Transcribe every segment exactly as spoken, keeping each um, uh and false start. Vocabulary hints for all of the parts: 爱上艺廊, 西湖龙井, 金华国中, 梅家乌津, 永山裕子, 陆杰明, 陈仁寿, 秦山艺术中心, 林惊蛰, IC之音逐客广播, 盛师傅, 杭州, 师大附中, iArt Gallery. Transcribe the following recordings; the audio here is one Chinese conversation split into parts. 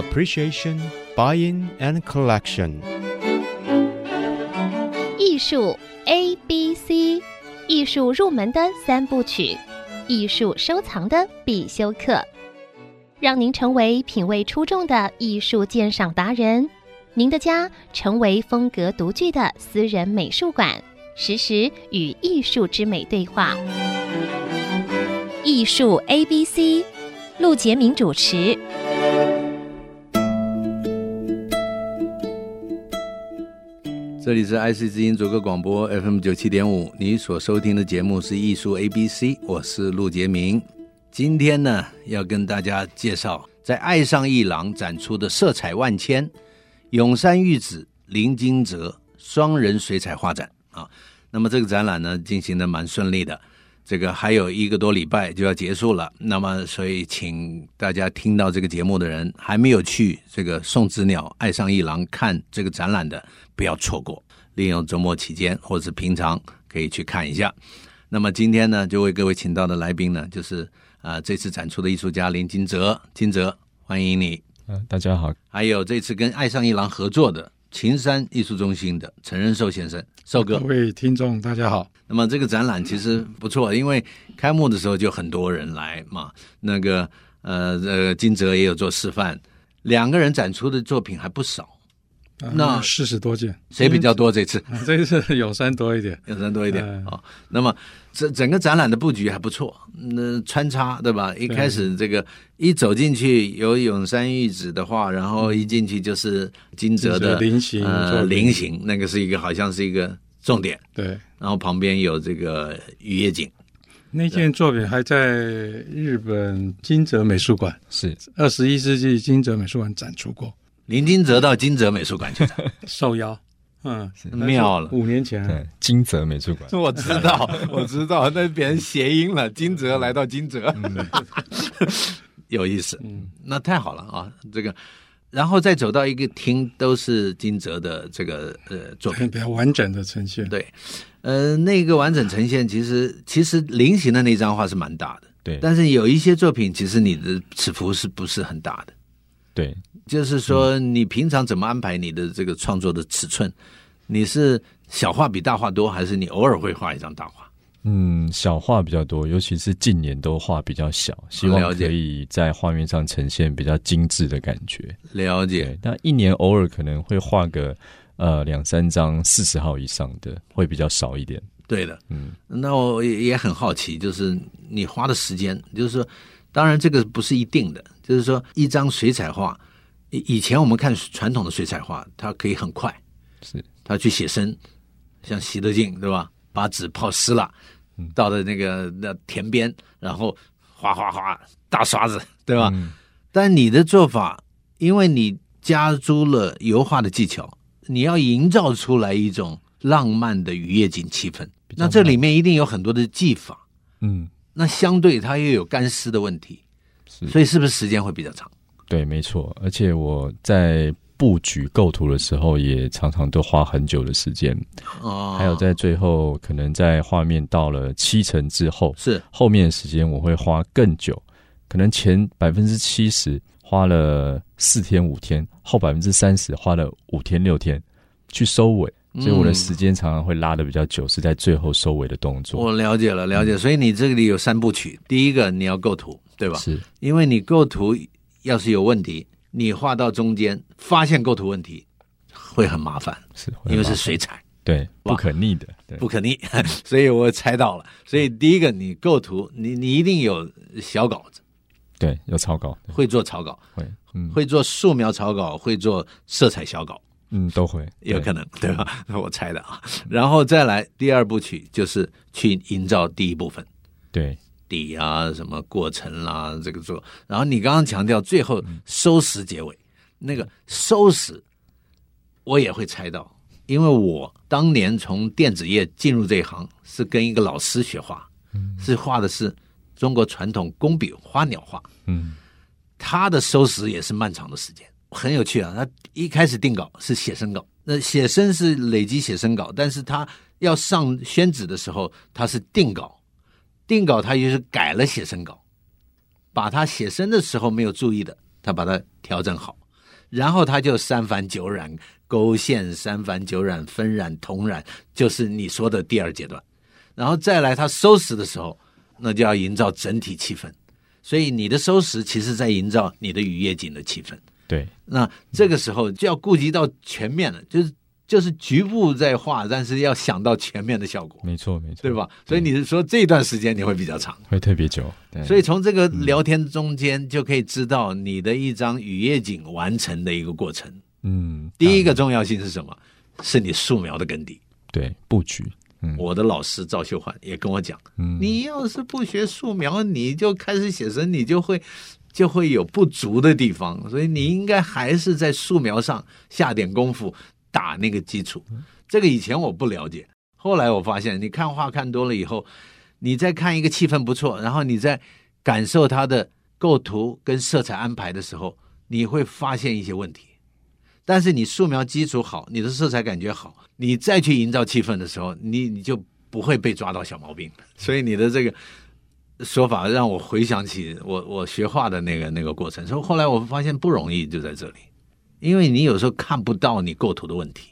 Appreciation, Buying and Collection. 艺术 A B C， 艺术入门的三部曲，艺术收藏的必修课，让您成为品味出众的艺术鉴赏达人，您的家成为风格独具的私人美术馆，实时与艺术之美对话。艺术 A B C， 陆杰明主持。这里是 I C 之音逐客广播 F M 九七点五， 你所收听的节目是艺术 A B C， 我是陆杰明。今天呢，要跟大家介绍在爱上艺廊展出的色彩万千永山裕子林惊蛰双人水彩画展啊。那么这个展览呢进行的蛮顺利的，这个还有一个多礼拜就要结束了，那么所以请大家听到这个节目的人还没有去这个宋子鸟爱上艺廊看这个展览的，不要错过，利用周末期间或是平常可以去看一下。那么今天呢，就为各位请到的来宾呢，就是啊、呃、这次展出的艺术家林惊蛰，惊蛰欢迎你。嗯、呃，大家好。还有这次跟爱上艺廊合作的秦山艺术中心的陈仁寿先生，寿哥。各位听众大家好。那么这个展览其实不错，因为开幕的时候就很多人来嘛，那个呃呃惊蛰也有做示范，两个人展出的作品还不少、呃、那四十多件，谁比较多这次、呃、这次永山多一点，永山多一点、呃哦、那么这整个展览的布局还不错，那穿插对吧，一开始这个一走进去有永山裕子的画，然后一进去就是惊蛰的菱形、呃、菱形，那个是一个好像是一个重点，对，然后旁边有这个雨夜景，那件作品还在日本惊蛰美术馆，是二十一世纪惊蛰美术馆展出过，林惊蛰到惊蛰美术馆去展受邀。嗯，妙了！五年前、啊，对，惊蛰美术馆，我知道，我知道，那别人谐音了，惊蛰来到惊蛰，有意思。嗯，那太好了啊，这个，然后再走到一个厅，都是惊蛰的这个呃作品，比较完整的呈现。对，呃，那个完整呈现，其实其实菱形的那张画是蛮大的，对，但是有一些作品，其实你的尺幅是不是很大的？对，就是说你平常怎么安排你的这个创作的尺寸，你是小画比大画多，还是你偶尔会画一张大画？嗯，小画比较多，尤其是近年都画比较小，希望可以在画面上呈现比较精致的感觉。了解，那一年偶尔可能会画个呃两三张四十号以上的，会比较少一点。对的，嗯，那我也很好奇，就是你花的时间，就是说当然这个不是一定的，就是说一张水彩画，以前我们看传统的水彩画它可以很快，是它去写生，像习德进对吧，把纸泡湿了到了那个那田边，然后哗哗哗大刷子对吧、嗯、但你的做法，因为你加诸了油画的技巧，你要营造出来一种浪漫的雨夜景气氛，那这里面一定有很多的技法，嗯，那相对它又有干湿的问题，所以是不是时间会比较长？对，没错，而且我在布局构图的时候也常常都花很久的时间、哦、还有在最后可能在画面到了七成之后，是后面的时间我会花更久，可能前 百分之七十 花了四天五天，后 百分之三十 花了五天六天去收尾，所以我的时间常常会拉得比较久，是在最后收尾的动作。我了解了，了解。所以你这里有三部曲，第一个你要构图，对吧？是，因为你构图要是有问题，你画到中间发现构图问题会很麻烦，是，因为是水彩，对，不可逆的，对，不可逆，所以我猜到了。所以第一个你构图，你你一定有小稿子，对，有草稿，会做草稿，会、嗯、会做素描草稿，会做色彩小稿。嗯，都会有可能，对吧？我猜的啊。然后再来第二部曲，就是去营造第一部分，对，底啊什么过程啦、啊，这个做。然后你刚刚强调最后收拾结尾，嗯、那个收拾我也会猜到，因为我当年从电子业进入这一行是跟一个老师学画，嗯、是画的是中国传统工笔花鸟画，嗯，他的收拾也是漫长的时间。很有趣啊，他一开始定稿是写生稿，那写生是累积写生稿，但是他要上宣纸的时候他是定稿，定稿他就是改了写生稿，把他写生的时候没有注意的他把它调整好，然后它就三反九染，勾线三反九染，分染同染，就是你说的第二阶段。然后再来它收拾的时候，那就要营造整体气氛，所以你的收拾其实在营造你的雨夜景的气氛。对，那这个时候就要顾及到全面了，就是就是局部在画，但是要想到全面的效果。没错没错，对吧？所以你说这段时间你会比较长，会特别久。对，所以从这个聊天中间就可以知道你的一张雨夜景完成的一个过程。嗯，第一个重要性是什么？是你素描的根底，对，布局。嗯、我的老师赵秀环也跟我讲、嗯、你要是不学素描，你就开始写生，你就会就会有不足的地方，所以你应该还是在素描上下点功夫，打那个基础。这个以前我不了解，后来我发现你看画看多了以后，你再看一个气氛不错，然后你在感受它的构图跟色彩安排的时候，你会发现一些问题。但是你素描基础好，你的色彩感觉好，你再去营造气氛的时候，你你就不会被抓到小毛病。所以你的这个说法让我回想起我我学画的那个那个过程。所以后来我发现不容易就在这里，因为你有时候看不到你构图的问题，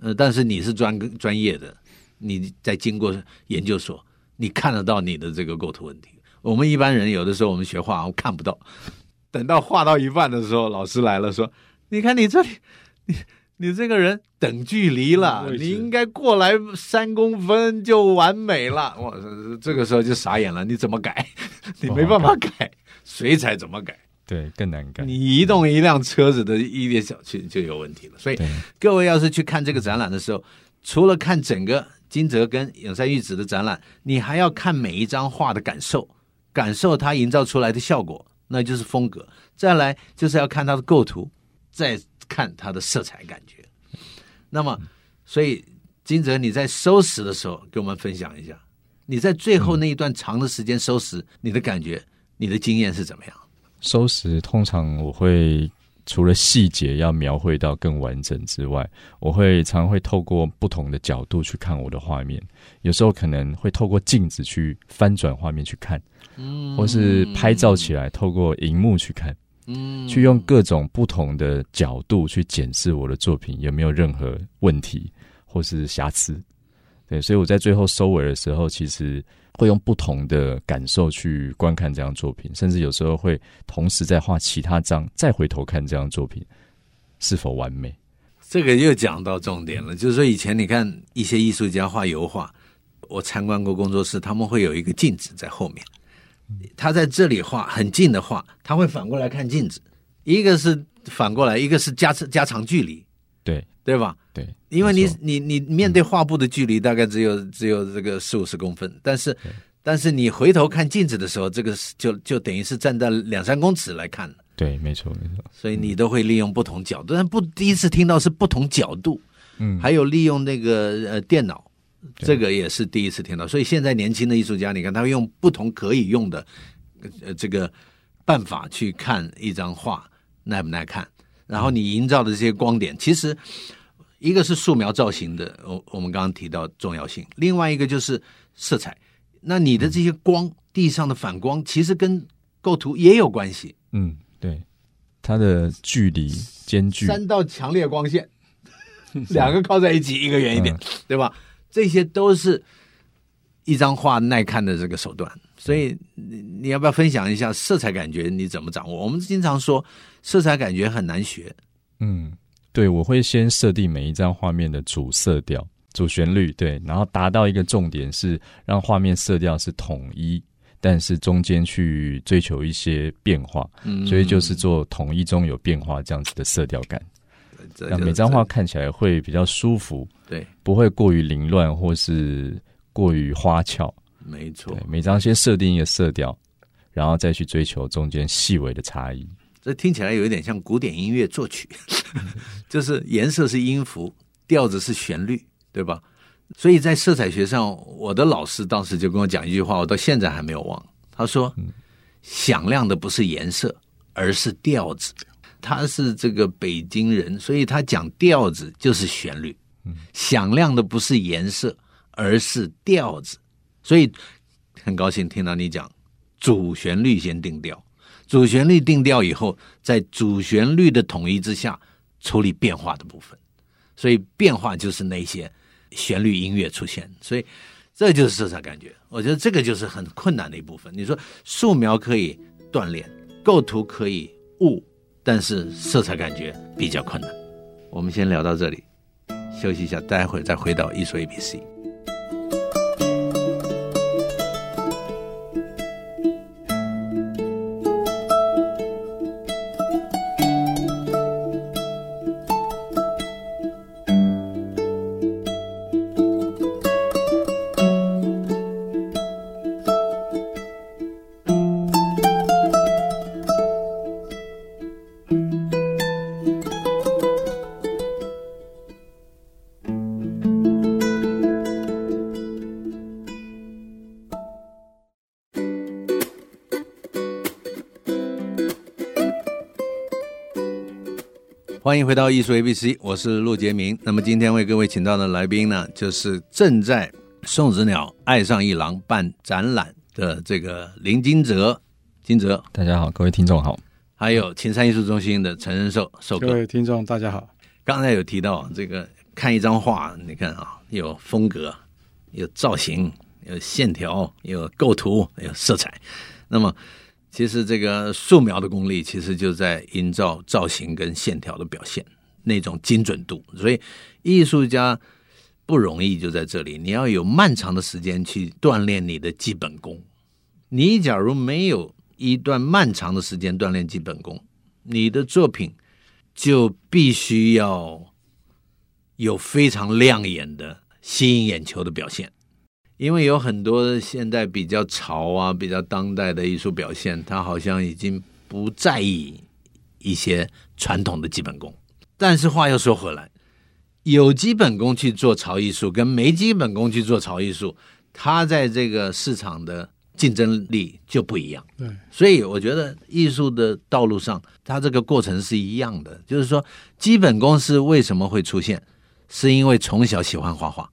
呃，但是你是专专业的，你在经过研究所，你看得到你的这个构图问题。我们一般人有的时候我们学画，我看不到，等到画到一半的时候，老师来了说。你看你这里，你你这个人等距离了，你应该过来三公分就完美了。哇，这个时候就傻眼了，你怎么改？你没办法改，水彩怎么改？对，更难改。你移动一辆车子的一点小区就有问题了。所以各位要是去看这个展览的时候，除了看整个金泽跟影山裕子的展览，你还要看每一张画的感受，感受它营造出来的效果，那就是风格。再来就是要看它的构图。再看它的色彩感觉。那么所以金泽你在收拾的时候给我们分享一下，你在最后那一段长的时间收拾，你的感觉你的经验是怎么样？收拾通常我会除了细节要描绘到更完整之外，我会常会透过不同的角度去看我的画面，有时候可能会透过镜子去翻转画面去看，或是拍照起来透过荧幕去看，去用各种不同的角度去检视我的作品有没有任何问题或是瑕疵。对，所以我在最后收尾的时候，其实会用不同的感受去观看这张作品，甚至有时候会同时再画其他张，再回头看这张作品是否完美。这个又讲到重点了，就是说以前你看一些艺术家画油画，我参观过工作室，他们会有一个镜子在后面，他在这里画很近的画，他会反过来看镜子，一个是反过来，一个是加加长距离，对对吧？对，因为你你你面对画布的距离大概只有、嗯、只有这个四五十公分，但是但是你回头看镜子的时候，这个就就等于是站在两三公尺来看了。对，没错没错。所以你都会利用不同角度，嗯、但不第一次听到是不同角度，嗯，还有利用那个呃电脑。这个也是第一次听到，所以现在年轻的艺术家，你看他用不同可以用的呃这个办法去看一张画耐不耐看，然后你营造的这些光点，其实一个是素描造型的，我我们刚刚提到重要性，另外一个就是色彩。那你的这些光、嗯、地上的反光，其实跟构图也有关系。嗯，对，它的距离间距，三道强烈光线，两个靠在一起，一个远一点，嗯、对吧？这些都是一张画耐看的这个手段，所以你要不要分享一下色彩感觉你怎么掌握？我们经常说色彩感觉很难学。嗯，对，我会先设定每一张画面的主色调、主旋律，对，然后达到一个重点是让画面色调是统一，但是中间去追求一些变化，嗯、所以就是做统一中有变化这样子的色调感。让每张画看起来会比较舒服，对，不会过于凌乱或是过于花俏。没错，每张先设定一个色调，然后再去追求中间细微的差异。这听起来有一点像古典音乐作曲，就是颜色是音符，调子是旋律，对吧？所以在色彩学上，我的老师当时就跟我讲一句话，我到现在还没有忘。他说：“嗯、响亮的不是颜色，而是调子。”他是这个北京人，所以他讲调子就是旋律，响亮的不是颜色，而是调子。所以很高兴听到你讲主旋律先定调，主旋律定调以后，在主旋律的统一之下处理变化的部分。所以变化就是那些旋律音乐出现，所以这就是色彩感觉。我觉得这个就是很困难的一部分。你说素描可以锻炼，构图可以悟，但是色彩感觉比较困难。我们先聊到这里，休息一下，待会儿再回到艺术 A B C。欢迎回到艺术 A B C， 我是陆杰明。那么今天为各位请到的来宾呢，就是正在宋子鸟爱上一郎办展览的这个林金哲。金哲，大家好，各位听众好。还有秦山艺术中心的陈仁寿，寿哥。各位听众大家好。刚才有提到这个看一张画，你看啊，有风格，有造型，有线条，有构图，有色彩。那么其实这个素描的功力其实就在营造造型跟线条的表现，那种精准度，所以艺术家不容易就在这里，你要有漫长的时间去锻炼你的基本功。你假如没有一段漫长的时间锻炼基本功，你的作品就必须要有非常亮眼的吸引眼球的表现。因为有很多现在比较潮啊，比较当代的艺术表现，它好像已经不在意一些传统的基本功。但是话又说回来，有基本功去做潮艺术跟没基本功去做潮艺术，它在这个市场的竞争力就不一样。对，所以我觉得艺术的道路上，它这个过程是一样的。就是说，基本功是为什么会出现，是因为从小喜欢画画。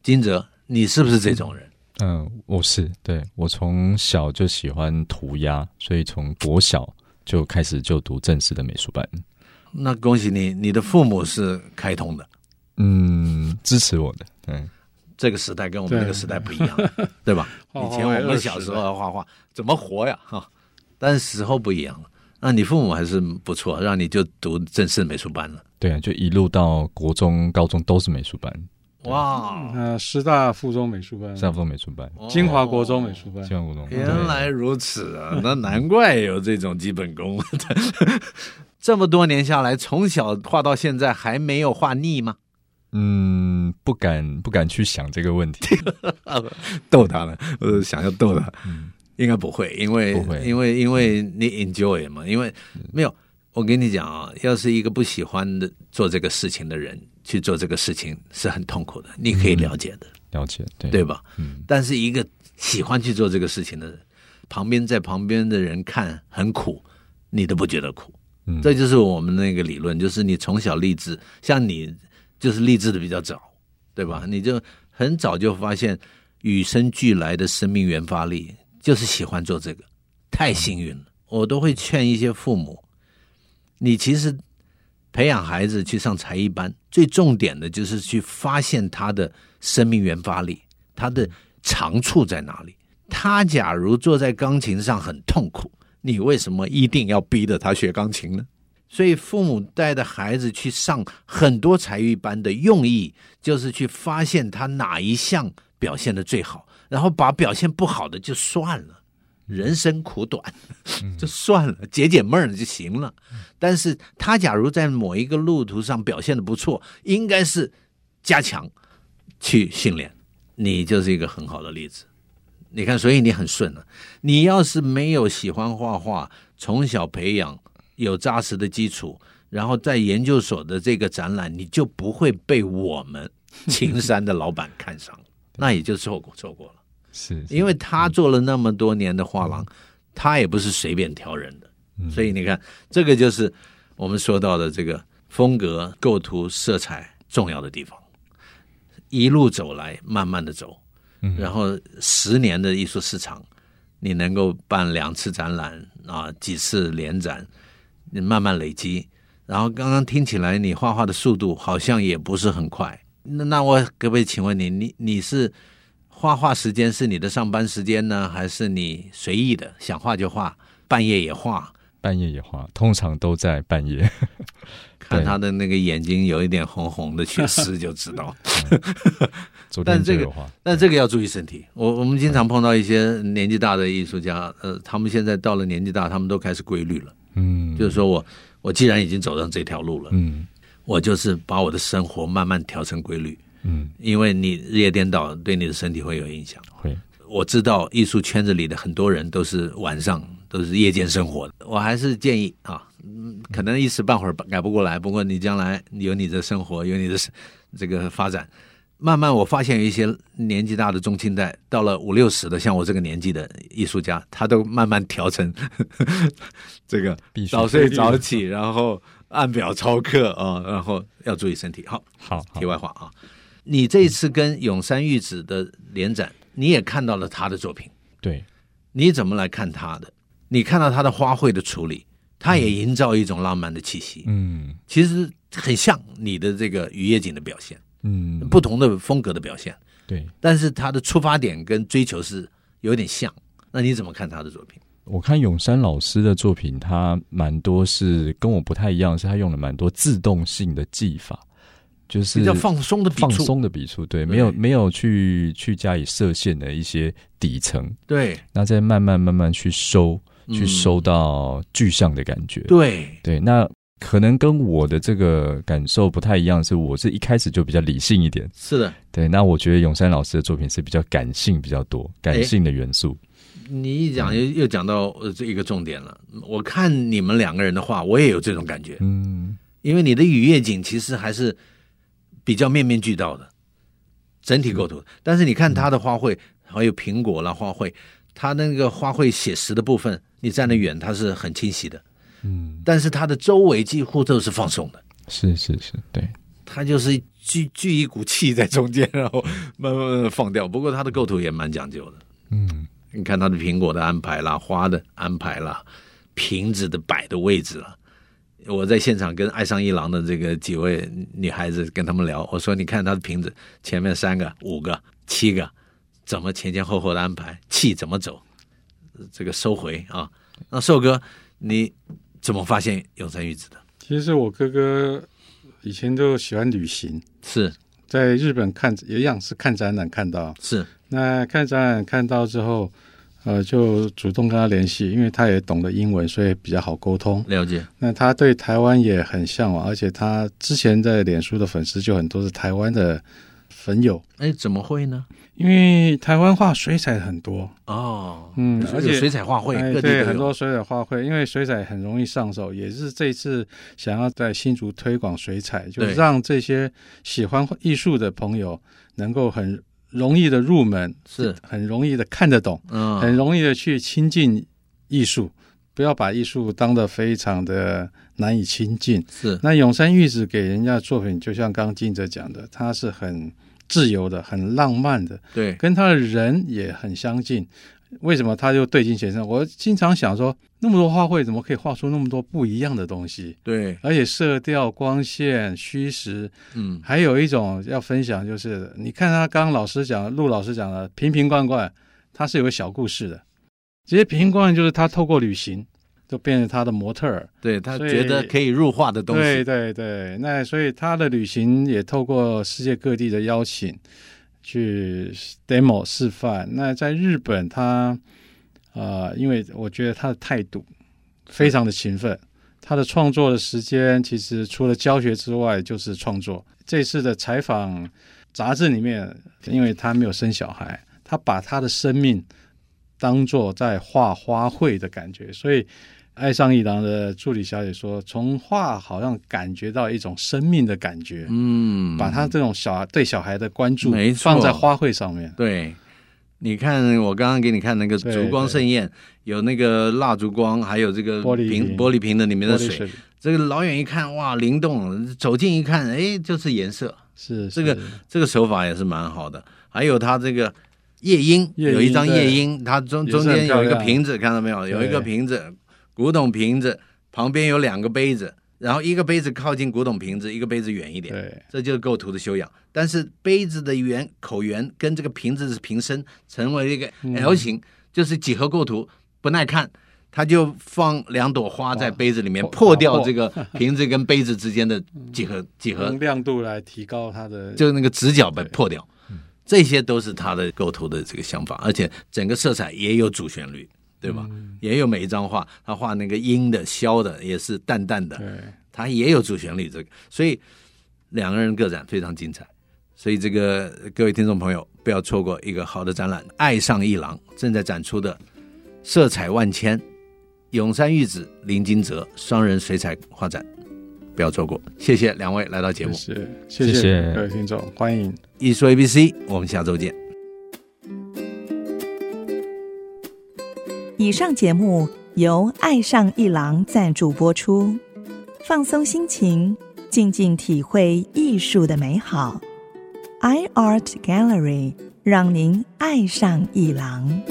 金哲，你是不是这种人？嗯、呃，我是，对，我从小就喜欢涂鸦，所以从国小就开始就读正式的美术班。那恭喜你，你的父母是开通的，嗯，支持我的。对，这个时代跟我们这个时代不一样， 对， 对吧？以前我们小时候要画画，怎么活呀？哈，但是时候不一样了。那你父母还是不错，让你就读正式美术班了。对啊，就一路到国中、高中都是美术班。哇、wow 呃，师大附中美术班，师大附中美术班，金华国中美术班，金华国中。原来如此啊，那难怪有这种基本功。这么多年下来，从小画到现在，还没有画腻吗？嗯，不敢，不敢去想这个问题。逗他了，我想要逗他，嗯、应该不会，因为因为因为你 enjoy 嘛，因为没有。我跟你讲啊，要是一个不喜欢的做这个事情的人去做这个事情是很痛苦的，你可以了解的，嗯、了解，对，对吧？嗯。但是一个喜欢去做这个事情的人，旁边在旁边的人看很苦，你都不觉得苦。嗯，这就是我们那个理论，就是你从小励志，像你就是励志的比较早，对吧？你就很早就发现与生俱来的生命原发力，就是喜欢做这个，太幸运了。嗯、我都会劝一些父母。你其实培养孩子去上才艺班，最重点的就是去发现他的生命原发力，他的长处在哪里。他假如坐在钢琴上很痛苦，你为什么一定要逼着他学钢琴呢？所以父母带着孩子去上很多才艺班的用意，就是去发现他哪一项表现的最好，然后把表现不好的就算了，人生苦短，就算了，解解闷就行了。但是他假如在某一个路途上表现得不错，应该是加强去训练。你就是一个很好的例子。你看，所以你很顺了。你要是没有喜欢画画，从小培养有扎实的基础，然后在研究所的这个展览，你就不会被我们秦山的老板看上，那也就错过错过了。是，因为他做了那么多年的画廊，他也不是随便挑人的，所以你看，这个就是我们说到的这个风格、构图、色彩重要的地方。一路走来，慢慢的走，然后十年的艺术市场，你能够办两次展览啊，几次联展，你慢慢累积。然后刚刚听起来你画画的速度好像也不是很快，那那我可不可以请问你，你你是画画时间是你的上班时间呢，还是你随意的想画就画，半夜也画？半夜也画，通常都在半夜。看他的那个眼睛有一点红红的去湿就知道。但这个但这个要注意身体。我我们经常碰到一些年纪大的艺术家，呃，他们现在到了年纪大，他们都开始规律了。嗯，就是说我我既然已经走上这条路了，嗯，我就是把我的生活慢慢调成规律。嗯，因为你日夜颠倒，对你的身体会有影响。会，我知道艺术圈子里的很多人都是晚上都是夜间生活的。我还是建议啊，可能一时半会儿改不过来，不过你将来有你的生活，有你的这个发展。慢慢我发现有一些年纪大的中青代，到了五六十的，像我这个年纪的艺术家，他都慢慢调成呵呵这个早睡早起，然后按表操课啊，然后要注意身体。好，好，题外话啊，你这一次跟永山裕子的联展，你也看到了他的作品，对，你怎么来看他的？你看到他的花卉的处理，他也营造一种浪漫的气息。嗯，其实很像你的这个雨夜景的表现。嗯，不同的风格的表现，对，但是他的出发点跟追求是有点像。那你怎么看他的作品？我看永山老师的作品，他蛮多是跟我不太一样，是他用了蛮多自动性的技法，就是比较放松的笔触，放松的笔触，对，没有没有去去加以设限的一些底层，对，那再慢慢慢慢去收，去收到具象的感觉，嗯、对对，那。可能跟我的这个感受不太一样，是我是一开始就比较理性一点，是的，对。那我觉得永山老师的作品是比较感性比较多，感性的元素。你一讲又讲到这一个重点了、嗯。我看你们两个人的话，我也有这种感觉，嗯，因为你的雨夜景其实还是比较面面俱到的整体构图，嗯、但是你看他的花卉，还有苹果啦花卉，他那个花卉写实的部分，你站得远，它是很清晰的。嗯，但是它的周围几乎都是放松的，是是是，对，它就是聚聚一股气在中间，然后慢慢放掉。不过它的构图也蛮讲究的，嗯，你看它的苹果的安排啦，花的安排啦，瓶子的摆的位置啦。我在现场跟爱上一郎的这个几位女孩子跟他们聊，我说你看它的瓶子前面三个、五个、七个，怎么前前后后的安排，气怎么走，这个收回啊。那寿哥，你怎么发现永山裕子的？其实我哥哥以前都喜欢旅行，是在日本看，一样是看展览看到，是那看展览看到之后，呃，就主动跟他联系，因为他也懂得英文，所以比较好沟通。了解。那他对台湾也很向往，而且他之前在脸书的粉丝就很多是台湾的粉友。哎，怎么会呢？因为台湾画水彩很多哦，嗯，而且水彩画会、哎、对，很多水彩画会，因为水彩很容易上手，也是这次想要在新竹推广水彩，就让这些喜欢艺术的朋友能够很容易的入门，是很容易的看得懂，嗯，很容易的去亲近艺术，不要把艺术当得非常的难以亲近。是那永山裕子给人家的作品，就像刚刚金哲讲的，他是很自由的，很浪漫的，对，跟他的人也很相近。为什么他就对镜写生？我经常想说，那么多画卉怎么可以画出那么多不一样的东西？对，而且色调、光线、虚实，嗯，还有一种要分享就是，你看他刚刚老师讲的，陆老师讲的瓶瓶罐罐，他是有个小故事的。这些瓶瓶罐罐就是他透过旅行，就变成他的模特儿，对，他觉得可以入画的东西。对对对，那所以他的旅行也透过世界各地的邀请去 demo 示范。那在日本他，呃，因为我觉得他的态度非常的勤奋，他的创作的时间其实除了教学之外就是创作。这次的采访杂志里面，因为他没有生小孩，他把他的生命当作在画花卉的感觉，所以爱上一郎的助理小姐说，从画好像感觉到一种生命的感觉，嗯，把他这种小对小孩的关注放在花卉上面。对，你看我刚刚给你看那个烛光盛宴，有那个蜡烛光，还有这个玻璃瓶，玻璃瓶的里面的水，水这个老远一看哇灵动，走近一看哎就是颜色，是这个这个手法也是蛮好的。还有他这个夜莺，有一张夜莺，它中中间有一个瓶子，看到没有？有一个瓶子，古董瓶子，旁边有两个杯子，然后一个杯子靠近古董瓶子，一个杯子远一点。对，这就是构图的修养。但是杯子的圆口圆跟这个瓶子是平伸，成为一个 L 型，嗯、就是几何构图不耐看。 他就放两朵花在杯子里面，破掉这个瓶子跟杯子之间的几何几何亮度来提高它的，就是那个直角被破掉，这些都是他的构图的这个想法，而且整个色彩也有主旋律，对吧？嗯、也有每一张画，他画那个阴的、消的，也是淡淡的，他也有主旋律这个，所以两个人个展非常精彩。 所以，这个各位听众朋友不要错过一个好的展览，《爱上一郎》正在展出的色彩万千。 永山裕子、林金泽双人水彩画展，不要错过。谢谢两位来到节目，是谢谢各位听众，欢迎艺术 A B C， 我们下周见。以上节目由爱上一郎赞助播出，放松心情，静静体会艺术的美好。iArt Gallery 让您爱上一郎。